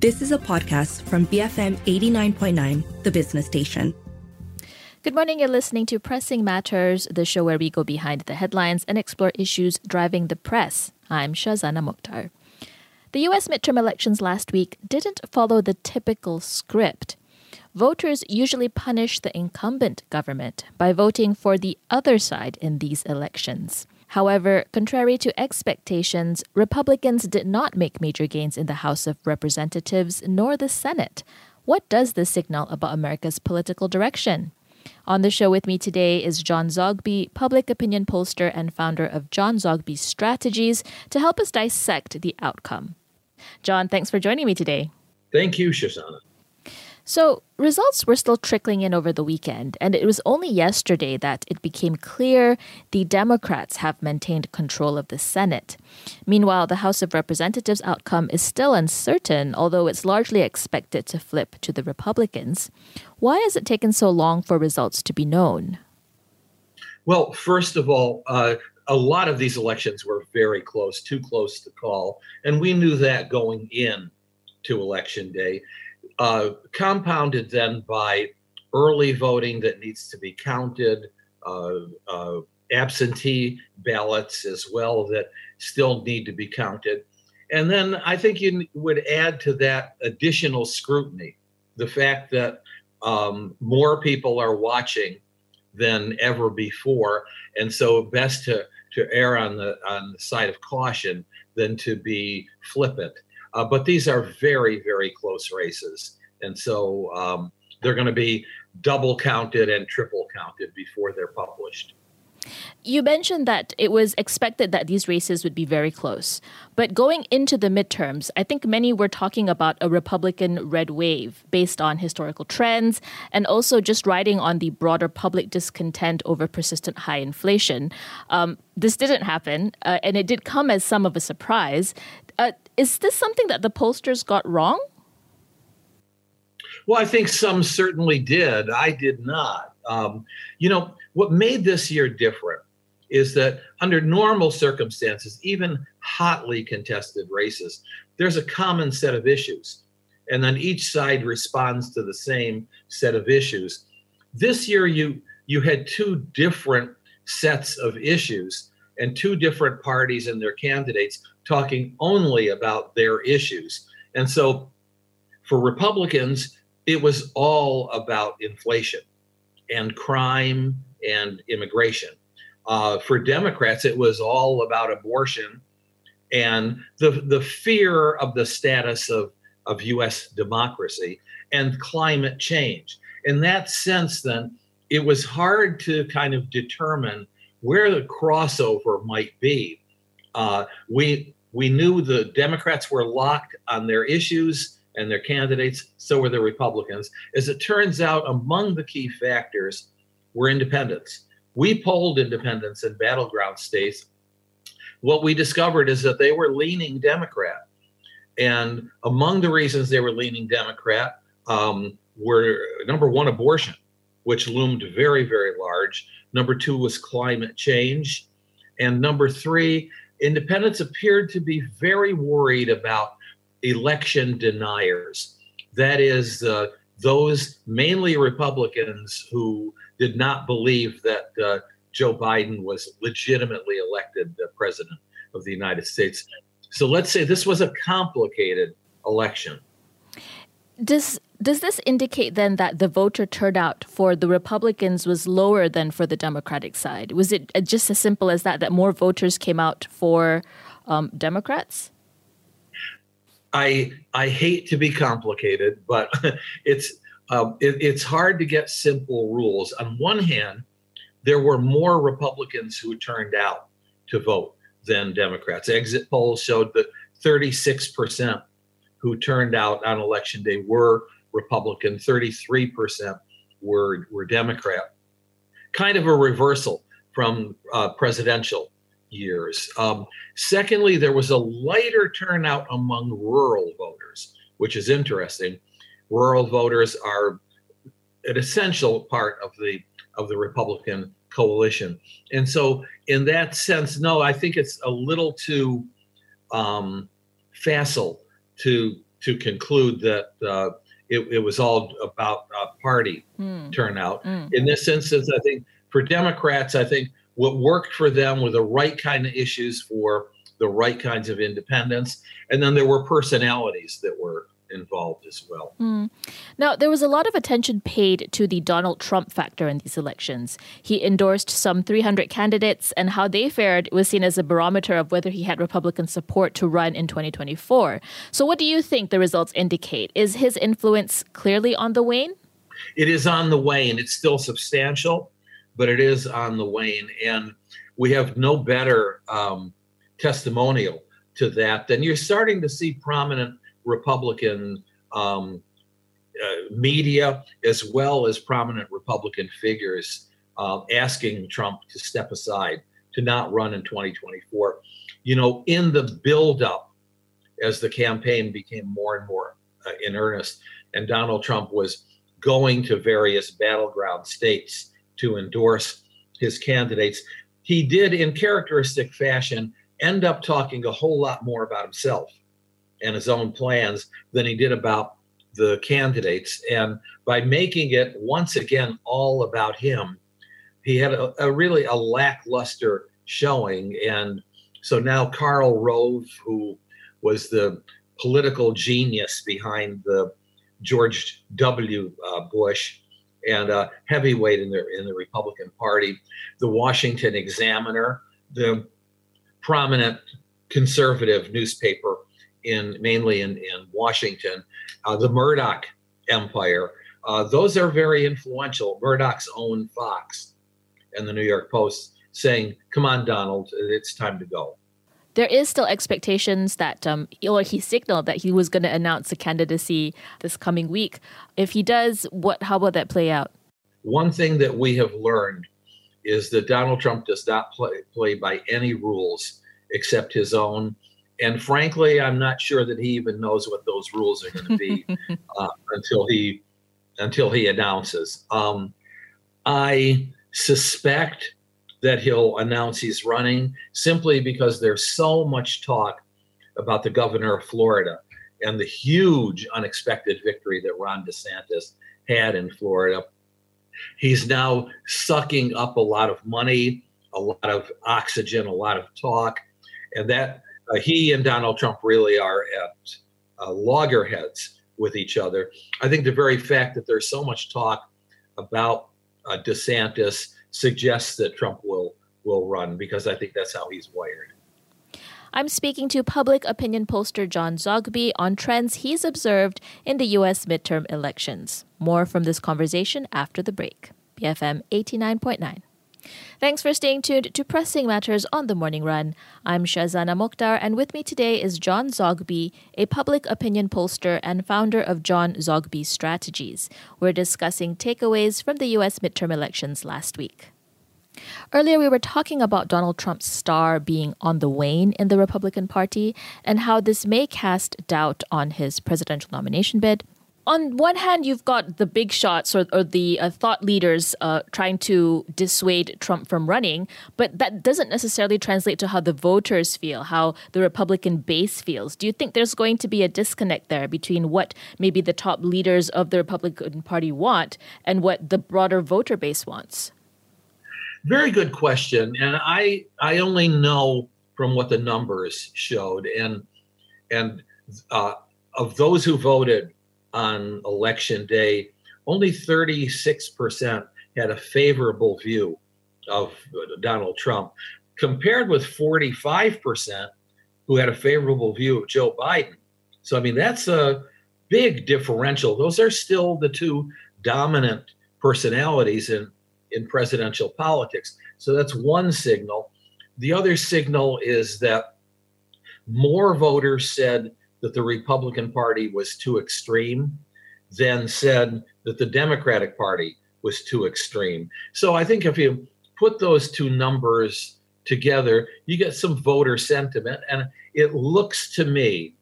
This is a podcast from BFM 89.9, the business station. Good morning. You're listening to Pressing Matters, the show where we go behind the headlines and explore issues driving the press. I'm Shazana Mokhtar. The U.S. midterm elections last week didn't follow the typical script. Voters usually punish the incumbent government by voting for the other side in these elections. However, contrary to expectations, Republicans did not make major gains in the House of Representatives nor the Senate. What does this signal about America's political direction? On the show with me today is John Zogby, public opinion pollster and founder of John Zogby Strategies, to help us dissect the outcome. John, thanks for joining me today. Thank you, Shazana. So results were still trickling in over the weekend, and it was only yesterday that it became clear the Democrats have maintained control of the Senate. Meanwhile, the House of Representatives outcome is still uncertain, although it's largely expected to flip to the Republicans. Why has it taken so long for results to be known? Well, first of all, a lot of these elections were very close, too close to call, and we knew that going in to Election Day. Compounded then by early voting that needs to be counted, absentee ballots as well that still need to be counted. And then I think you would add to that additional scrutiny, the fact that more people are watching than ever before. And so best to err on the side of caution than to be flippant. But these are very, very close races. And so they're going to be double counted and triple counted before they're published. You mentioned that it was expected that these races would be very close. But going into the midterms, I think many were talking about a Republican red wave based on historical trends and also just riding on the broader public discontent over persistent high inflation. This didn't happen, and it did come as some of a surprise. Is this something that the pollsters got wrong? Well, I think some certainly did. I did not. What made this year different is that under normal circumstances, even hotly contested races, there's a common set of issues. And then each side responds to the same set of issues. This year, you had two different sets of issues and two different parties and their candidates talking only about their issues. And so for Republicans, it was all about inflation and crime and immigration. For Democrats, it was all about abortion and the fear of the status of US democracy and climate change. In that sense, then, it was hard to kind of determine where the crossover might be. We knew the Democrats were locked on their issues and their candidates, so were the Republicans. As it turns out, among the key factors were independents. We polled independents in battleground states. What we discovered is that they were leaning Democrat. And among the reasons they were leaning Democrat were, number one, abortion, which loomed very, very large. Number two was climate change. And number three, independents appeared to be very worried about election deniers. That is, those mainly Republicans who did not believe that Joe Biden was legitimately elected the president of the United States. So let's say this was a complicated election. Does this indicate then that the voter turnout for the Republicans was lower than for the Democratic side? Was it just as simple as that more voters came out for Democrats? I hate to be complicated, but it's hard to get simple rules. On one hand, there were more Republicans who turned out to vote than Democrats. Exit polls showed that 36% who turned out on Election Day were Republican, 33% were Democrat. Kind of a reversal from presidential years. Secondly, there was a lighter turnout among rural voters, which is interesting. Rural voters are an essential part of the Republican coalition. And so in that sense, no, I think it's a little too facile to to conclude that it was all about party turnout. In this instance, I think for Democrats, I think what worked for them were the right kind of issues for the right kinds of independents. And then there were personalities that were involved as well. Now, there was a lot of attention paid to the Donald Trump factor in these elections. He endorsed some 300 candidates, and how they fared was seen as a barometer of whether he had Republican support to run in 2024. So what do you think the results indicate? Is his influence clearly on the wane? It is on the wane. It's still substantial, but it is on the wane. And we have no better testimonial to that than you're starting to see prominent Republican media, as well as prominent Republican figures asking Trump to step aside, to not run in 2024. You know, in the buildup, as the campaign became more and more in earnest, and Donald Trump was going to various battleground states to endorse his candidates, he did, in characteristic fashion, end up talking a whole lot more about himself and his own plans than he did about the candidates. And by making it once again all about him, he had a really a lackluster showing. And so now Karl Rove, who was the political genius behind the George W. Bush and a heavyweight in the Republican Party, the Washington Examiner, the prominent conservative newspaper mainly in Washington, the Murdoch empire. Those are very influential. Murdoch's own Fox and the New York Post saying, "Come on, Donald, it's time to go." There is still expectations that, or he signaled that he was going to announce a candidacy this coming week. If he does, how will that play out? One thing that we have learned is that Donald Trump does not play by any rules except his own. And frankly, I'm not sure that he even knows what those rules are going to be until he announces. I suspect that he'll announce he's running simply because there's so much talk about the governor of Florida and the huge unexpected victory that Ron DeSantis had in Florida. He's now sucking up a lot of money, a lot of oxygen, a lot of talk, and that he and Donald Trump really are at loggerheads with each other. I think the very fact that there's so much talk about DeSantis suggests that Trump will run, because I think that's how he's wired. I'm speaking to public opinion pollster John Zogby on trends he's observed in the U.S. midterm elections. More from this conversation after the break. BFM 89.9. Thanks for staying tuned to Pressing Matters on The Morning Run. I'm Shazana Mokhtar, and with me today is John Zogby, a public opinion pollster and founder of John Zogby Strategies. We're discussing takeaways from the U.S. midterm elections last week. Earlier, we were talking about Donald Trump's star being on the wane in the Republican Party and how this may cast doubt on his presidential nomination bid. On one hand, you've got the big shots or the thought leaders trying to dissuade Trump from running, but that doesn't necessarily translate to how the voters feel, how the Republican base feels. Do you think there's going to be a disconnect there between what maybe the top leaders of the Republican Party want and what the broader voter base wants? Very good question. And I only know from what the numbers showed. And of those who voted on election day, only 36% had a favorable view of Donald Trump, compared with 45% who had a favorable view of Joe Biden. So, I mean, that's a big differential. Those are still the two dominant personalities in presidential politics. So that's one signal. The other signal is that more voters said that the Republican Party was too extreme, then said that the Democratic Party was too extreme. So I think if you put those two numbers together, you get some voter sentiment. And it looks to me,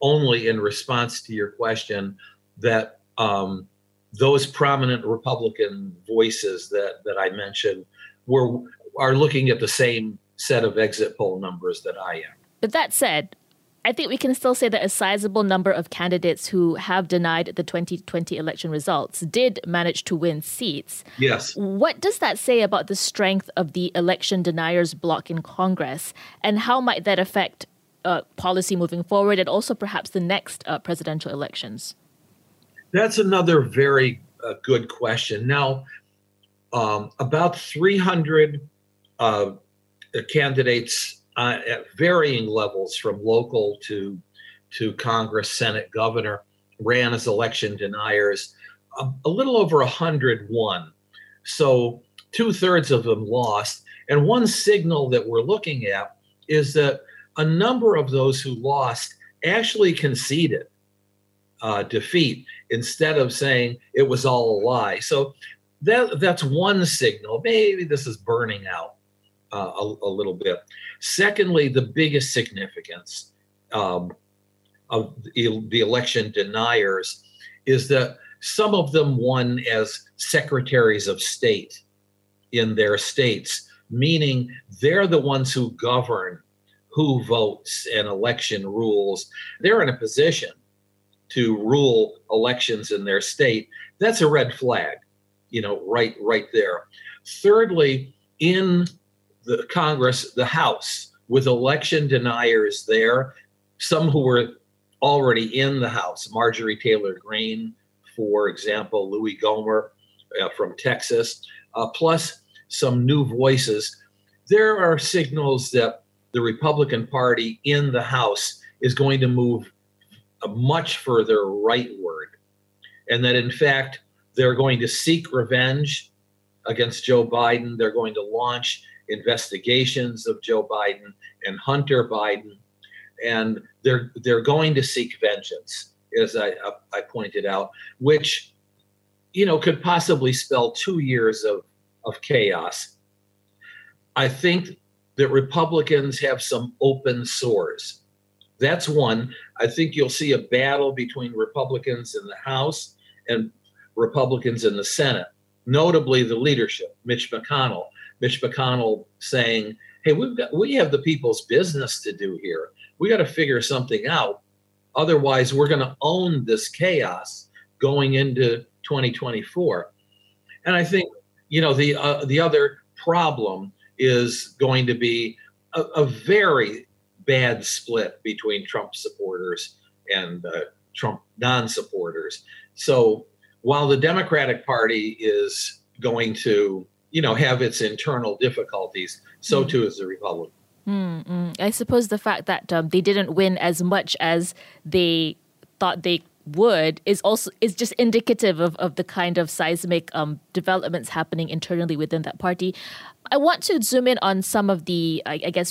only in response to your question, that those prominent Republican voices that I mentioned are looking at the same set of exit poll numbers that I am. But that said, I think we can still say that a sizable number of candidates who have denied the 2020 election results did manage to win seats. Yes. What does that say about the strength of the election deniers bloc in Congress, and how might that affect policy moving forward, and also perhaps the next presidential elections? That's another very good question. Now, about 300 candidates at varying levels, from local to Congress, Senate, governor, ran as election deniers. A little over 100 won. So 2/3 of them lost. And one signal that we're looking at is that a number of those who lost actually conceded defeat instead of saying it was all a lie. So that's one signal. Maybe this is burning out a little bit. Secondly, the biggest significance of the election deniers is that some of them won as secretaries of state in their states, meaning they're the ones who govern who votes and election rules. They're in a position to rule elections in their state. That's a red flag, right there. Thirdly, in the Congress, the House, with election deniers there, some who were already in the House, Marjorie Taylor Greene, for example, Louie Gohmert from Texas, plus some new voices. There are signals that the Republican Party in the House is going to move much further rightward, and that in fact, they're going to seek revenge against Joe Biden. They're going to launch investigations of Joe Biden and Hunter Biden, and they're going to seek vengeance, as I pointed out, which could possibly spell 2 years of chaos. I think that Republicans have some open sores. That's one. I think you'll see a battle between Republicans in the House and Republicans in the Senate, notably the leadership, Mitch McConnell. Mitch McConnell saying, hey, we have the people's business to do here. We got to figure something out. Otherwise, we're going to own this chaos going into 2024. And I think, the other problem is going to be a very bad split between Trump supporters and Trump non-supporters. So while the Democratic Party is going to have its internal difficulties, so too is the Republican. Mm-hmm. I suppose the fact that they didn't win as much as they thought they would is just indicative of the kind of seismic developments happening internally within that party. I want to zoom in on some of the,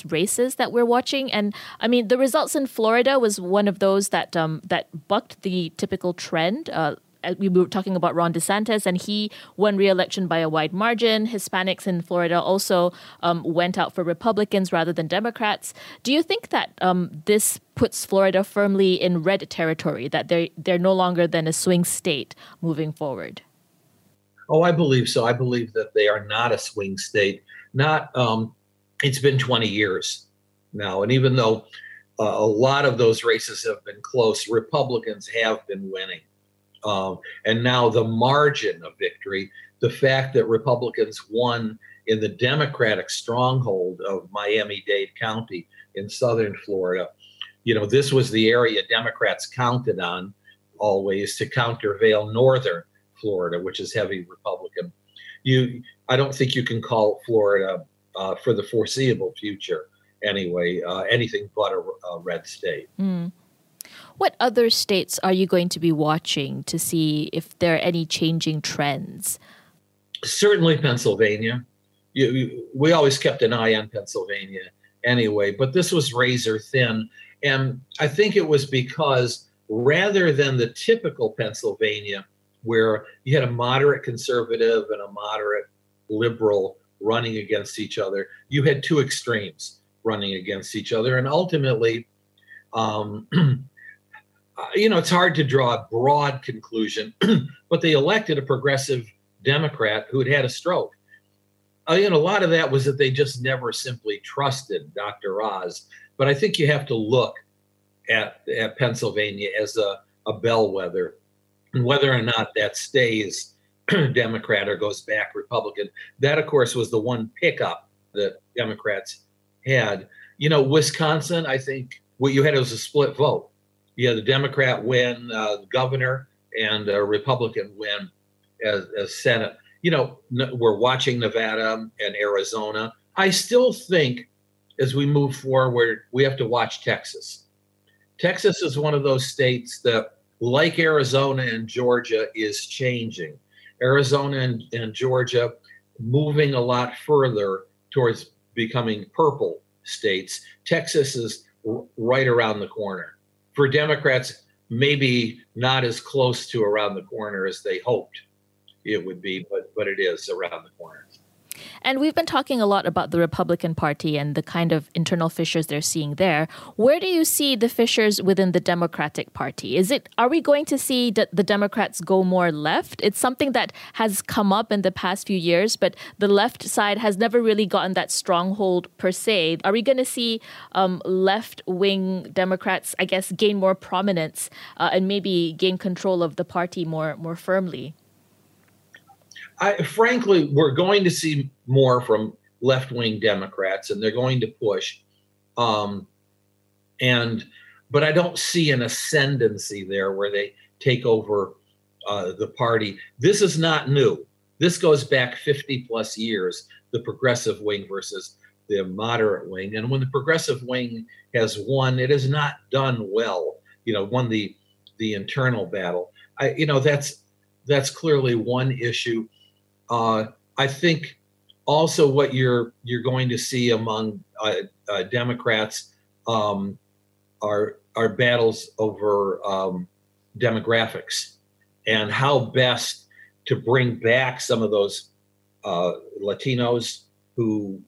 races that we're watching. And I mean, the results in Florida was one of those that that bucked the typical trend. We were talking about Ron DeSantis, and he won re-election by a wide margin. Hispanics in Florida also went out for Republicans rather than Democrats. Do you think that this puts Florida firmly in red territory, that they're no longer than a swing state moving forward? Oh, I believe so. I believe that they are not a swing state. It's been 20 years now. And even though a lot of those races have been close, Republicans have been winning. And now the margin of victory, the fact that Republicans won in the Democratic stronghold of Miami-Dade County in southern Florida, this was the area Democrats counted on always to countervail northern Florida, which is heavy Republican. I don't think you can call Florida for the foreseeable future anyway, anything but a red state. Mm. What other states are you going to be watching to see if there are any changing trends? Certainly Pennsylvania. We always kept an eye on Pennsylvania anyway, but this was razor thin. And I think it was because rather than the typical Pennsylvania, where you had a moderate conservative and a moderate liberal running against each other, you had two extremes running against each other. And ultimately, it's hard to draw a broad conclusion, but they elected a progressive Democrat who had had a stroke. A lot of that was that they just never simply trusted Dr. Oz. But I think you have to look at Pennsylvania as a bellwether. And whether or not that stays Democrat or goes back Republican, that, of course, was the one pickup that Democrats had. You know, Wisconsin, I think what you had was a split vote. You had the Democrat win the governor and a Republican win as Senate. You know, we're watching Nevada and Arizona. I still think as we move forward, we have to watch Texas. Texas is one of those states that, like Arizona and Georgia, is changing. Arizona and Georgia moving a lot further towards becoming purple states. Texas is right around the corner. For Democrats, maybe not as close to around the corner as they hoped it would be, but it is around the corner. And we've been talking a lot about the Republican Party and the kind of internal fissures they're seeing there. Where do you see the fissures within the Democratic Party? Are we going to see the Democrats go more left? It's something that has come up in the past few years, but the left side has never really gotten that stronghold per se. Are we going to see left-wing Democrats, I guess, gain more prominence and maybe gain control of the party more firmly? Frankly, we're going to see more from left-wing Democrats, and they're going to push. But I don't see an ascendancy there where they take over the party. This is not new. This goes back 50-plus years, the progressive wing versus the moderate wing. And when the progressive wing has won, it has not done well, you know, won the internal battle. That's clearly one issue. I think also what you're going to see among Democrats are battles over demographics and how best to bring back some of those Latinos who,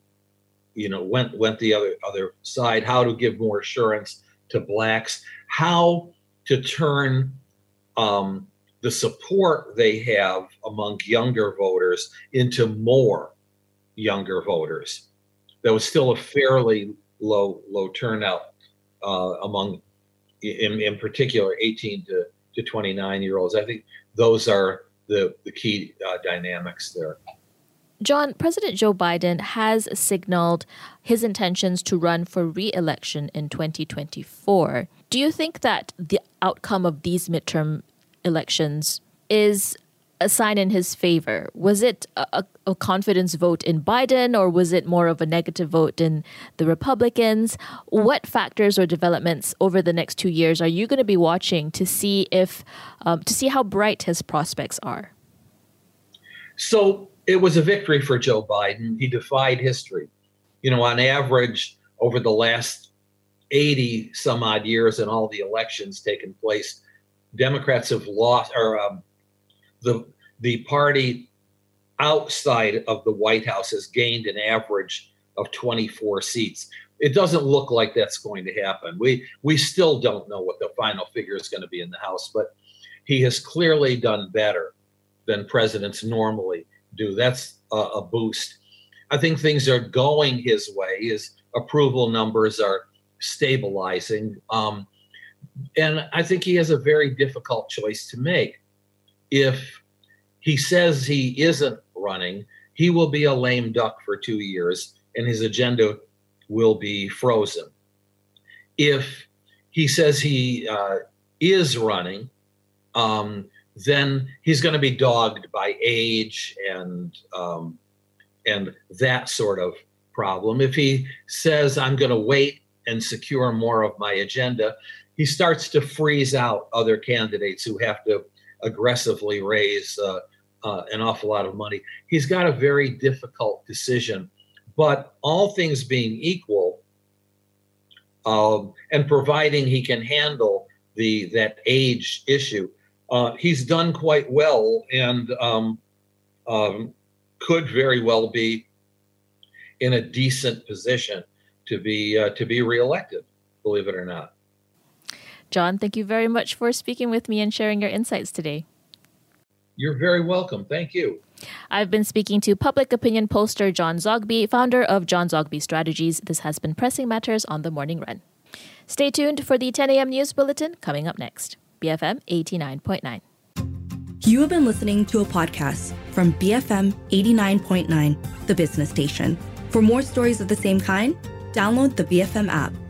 you know, went the other side. How to give more assurance to blacks. How to turn the support they have among younger voters into more younger voters. There was still a fairly low turnout among, in particular, 18 to 29-year-olds. I think those are the key dynamics there. John, President Joe Biden has signaled his intentions to run for re-election in 2024. Do you think that the outcome of these midterm elections is a sign in his favor? Was it a confidence vote in Biden, or was it more of a negative vote in the Republicans? What factors or developments over the next 2 years are you going to be watching to see to see how bright his prospects are? So it was a victory for Joe Biden. He defied history. You know, on average, over the last 80 some odd years and all the elections taken place, Democrats have lost, or the party outside of the White House has gained an average of 24 seats. It doesn't look like that's going to happen. We still don't know what the final figure is going to be in the House, but he has clearly done better than presidents normally do. That's a boost. I think things are going his way. His approval numbers are stabilizing. And I think he has a very difficult choice to make. If he says he isn't running, he will be a lame duck for 2 years and his agenda will be frozen. If he says he is running, then he's going to be dogged by age and that sort of problem. If he says, I'm going to wait and secure more of my agenda, he starts to freeze out other candidates who have to aggressively raise an awful lot of money. He's got a very difficult decision, but all things being equal, and providing he can handle that age issue, he's done quite well and could very well be in a decent position to be reelected, believe it or not. John, thank you very much for speaking with me and sharing your insights today. You're very welcome. Thank you. I've been speaking to public opinion pollster John Zogby, founder of John Zogby Strategies. This has been Pressing Matters on The Morning Run. Stay tuned for the 10 a.m. news bulletin coming up next. BFM 89.9. You have been listening to a podcast from BFM 89.9, the business station. For more stories of the same kind, download the BFM app.